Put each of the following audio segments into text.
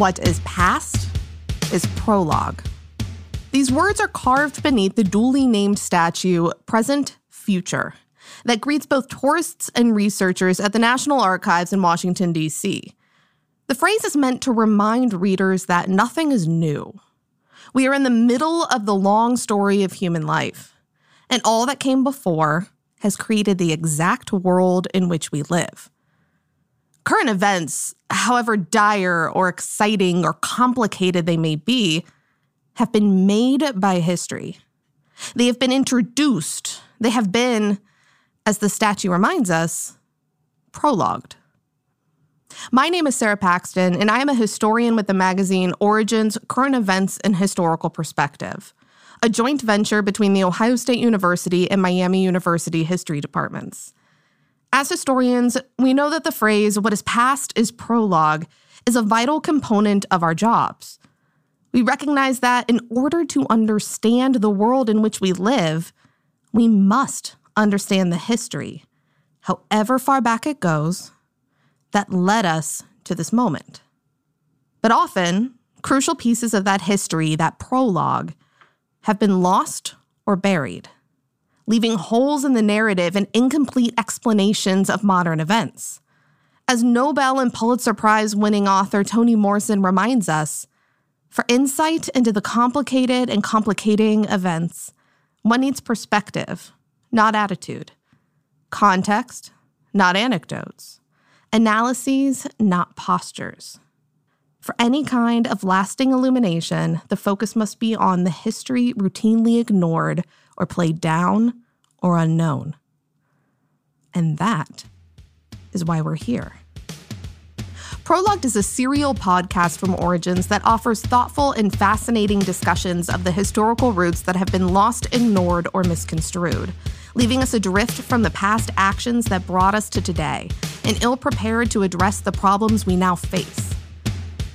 What is past is prologue. These words are carved beneath the duly named statue, Present Future, that greets both tourists and researchers at the National Archives in Washington, D.C. The phrase is meant to remind readers that nothing is new. We are in the middle of the long story of human life, and all that came before has created the exact world in which we live. Current events, however dire or exciting or complicated they may be, have been made by history. They have been introduced. They have been, as the statue reminds us, prologued. My name is Sarah Paxton, and I am a historian with the magazine Origins: Current Events in Historical Perspective, a joint venture between the Ohio State University and Miami University history departments. As historians, we know that the phrase, what is past is prologue, is a vital component of our jobs. We recognize that in order to understand the world in which we live, we must understand the history, however far back it goes, that led us to this moment. But often, crucial pieces of that history, that prologue, have been lost or buried, leaving holes in the narrative and incomplete explanations of modern events. As Nobel and Pulitzer Prize-winning author Toni Morrison reminds us, for insight into the complicated and complicating events, one needs perspective, not attitude, context, not anecdotes, analyses, not postures. For any kind of lasting illumination, the focus must be on the history routinely ignored or played down or unknown. And that is why we're here. Prologued is a serial podcast from Origins that offers thoughtful and fascinating discussions of the historical roots that have been lost, ignored, or misconstrued, leaving us adrift from the past actions that brought us to today and ill-prepared to address the problems we now face.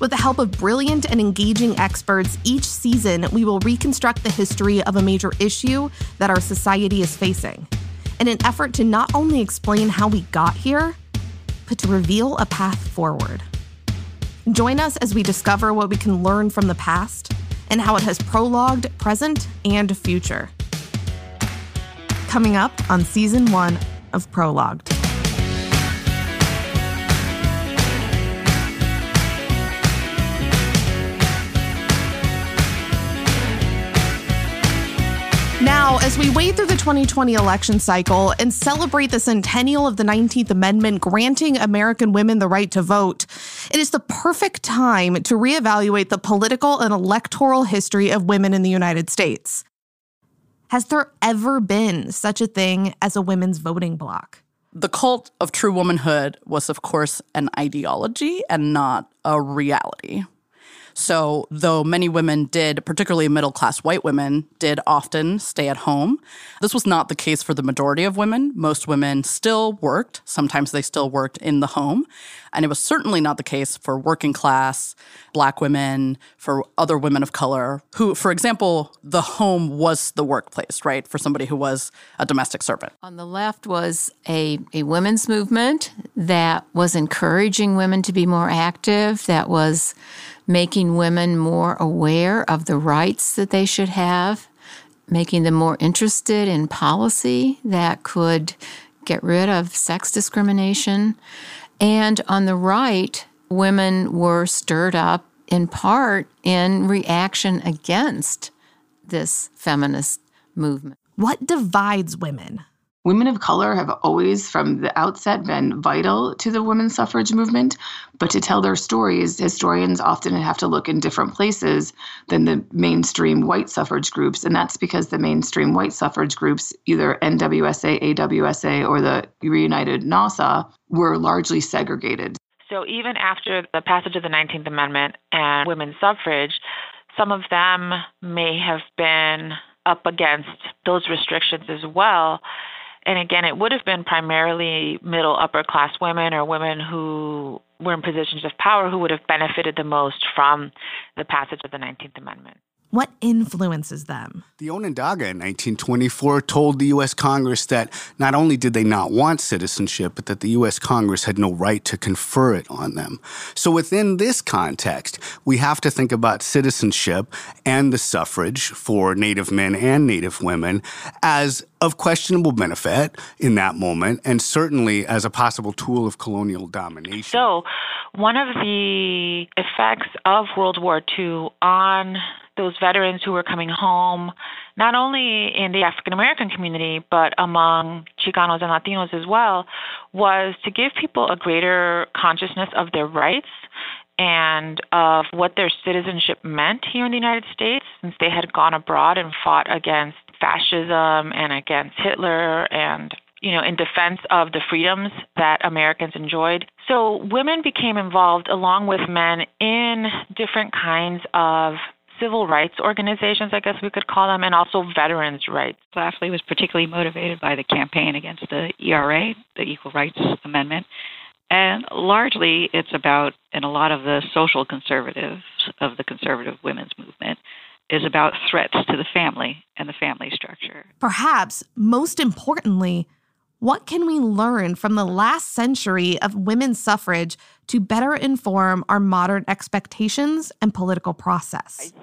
With the help of brilliant and engaging experts, each season we will reconstruct the history of a major issue that our society is facing in an effort to not only explain how we got here, but to reveal a path forward. Join us as we discover what we can learn from the past and how it has prologued present and future. Coming up on Season 1 of Prologued. Now, as we wade through the 2020 election cycle and celebrate the centennial of the 19th Amendment granting American women the right to vote, it is the perfect time to reevaluate the political and electoral history of women in the United States. Has there ever been such a thing as a women's voting bloc? The cult of true womanhood was, of course, an ideology and not a reality. So though many women did, particularly middle-class white women, did often stay at home, this was not the case for the majority of women. Most women still worked. Sometimes they still worked in the home. And it was certainly not the case for working-class Black women, for other women of color, who, for example, the home was the workplace, right, for somebody who was a domestic servant. On the left was a women's movement that was encouraging women to be more active, that was making women more aware of the rights that they should have, making them more interested in policy that could get rid of sex discrimination. And on the right, women were stirred up in part in reaction against this feminist movement. What divides women? Women of color have always, from the outset, been vital to the women's suffrage movement, but to tell their stories, historians often have to look in different places than the mainstream white suffrage groups, and that's because the mainstream white suffrage groups, either NWSA, AWSA, or the reunited NAWSA, were largely segregated. So even after the passage of the 19th Amendment and women's suffrage, some of them may have been up against those restrictions as well. And again, it would have been primarily middle, upper class women or women who were in positions of power who would have benefited the most from the passage of the 19th Amendment. What influences them? The Onondaga in 1924 told the U.S. Congress that not only did they not want citizenship, but that the U.S. Congress had no right to confer it on them. So within this context, we have to think about citizenship and the suffrage for Native men and Native women as of questionable benefit in that moment, and certainly as a possible tool of colonial domination. So one of the effects of World War II on those veterans who were coming home, not only in the African-American community, but among Chicanos and Latinos as well, was to give people a greater consciousness of their rights and of what their citizenship meant here in the United States, since they had gone abroad and fought against fascism and against Hitler and, you know, in defense of the freedoms that Americans enjoyed. So women became involved along with men in different kinds of civil rights organizations, I guess we could call them, and also veterans' rights. Lafley was particularly motivated by the campaign against the ERA, the Equal Rights Amendment. And largely it's about, and a lot of the social conservatives of the conservative women's movement, is about threats to the family and the family structure. Perhaps most importantly, what can we learn from the last century of women's suffrage to better inform our modern expectations and political process?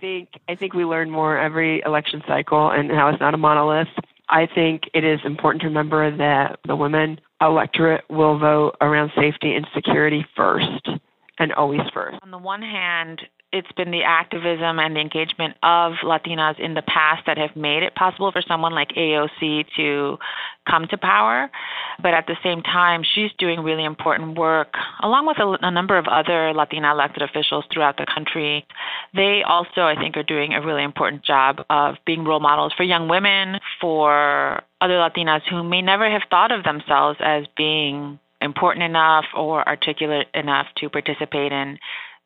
I think we learn more every election cycle and how it's not a monolith. I think it is important to remember that the women electorate will vote around safety and security first, and always first. On the one hand, it's been the activism and the engagement of Latinas in the past that have made it possible for someone like AOC to come to power. But at the same time, she's doing really important work, along with a number of other Latina elected officials throughout the country. They also, I think, are doing a really important job of being role models for young women, for other Latinas who may never have thought of themselves as being important enough or articulate enough to participate in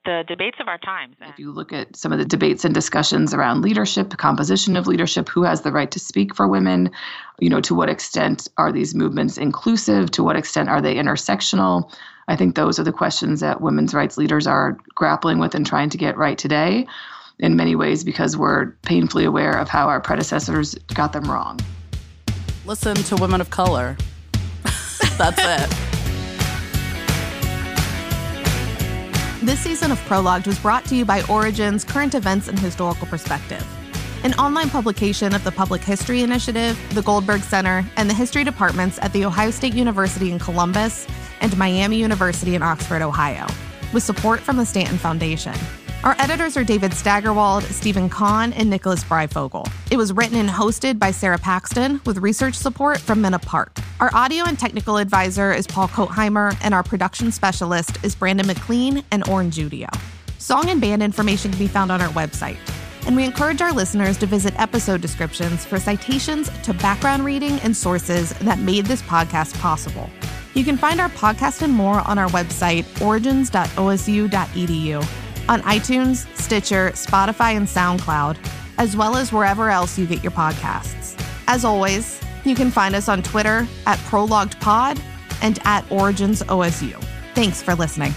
the debates of our times. If you look at some of the debates and discussions around leadership, composition of leadership, who has the right to speak for women, you know, to what extent are these movements inclusive? To what extent are they intersectional? I think those are the questions that women's rights leaders are grappling with and trying to get right today in many ways, because we're painfully aware of how our predecessors got them wrong. Listen to women of color. That's it. This season of Prologued was brought to you by Origins: Current Events in Historical Perspective, an online publication of the Public History Initiative, the Goldberg Center, and the history departments at The Ohio State University in Columbus and Miami University in Oxford, Ohio, with support from the Stanton Foundation. Our editors are David Stagerwald, Stephen Kahn, and Nicholas Breifogel. It was written and hosted by Sarah Paxton with research support from Menna Park. Our audio and technical advisor is Paul Kotheimer, and our production specialist is Brandon McLean and Orne Judio. Song and band information can be found on our website, and we encourage our listeners to visit episode descriptions for citations to background reading and sources that made this podcast possible. You can find our podcast and more on our website, origins.osu.edu, on iTunes, Stitcher, Spotify, and SoundCloud, as well as wherever else you get your podcasts. As always, you can find us on Twitter at ProloguedPod and at OriginsOSU. Thanks for listening.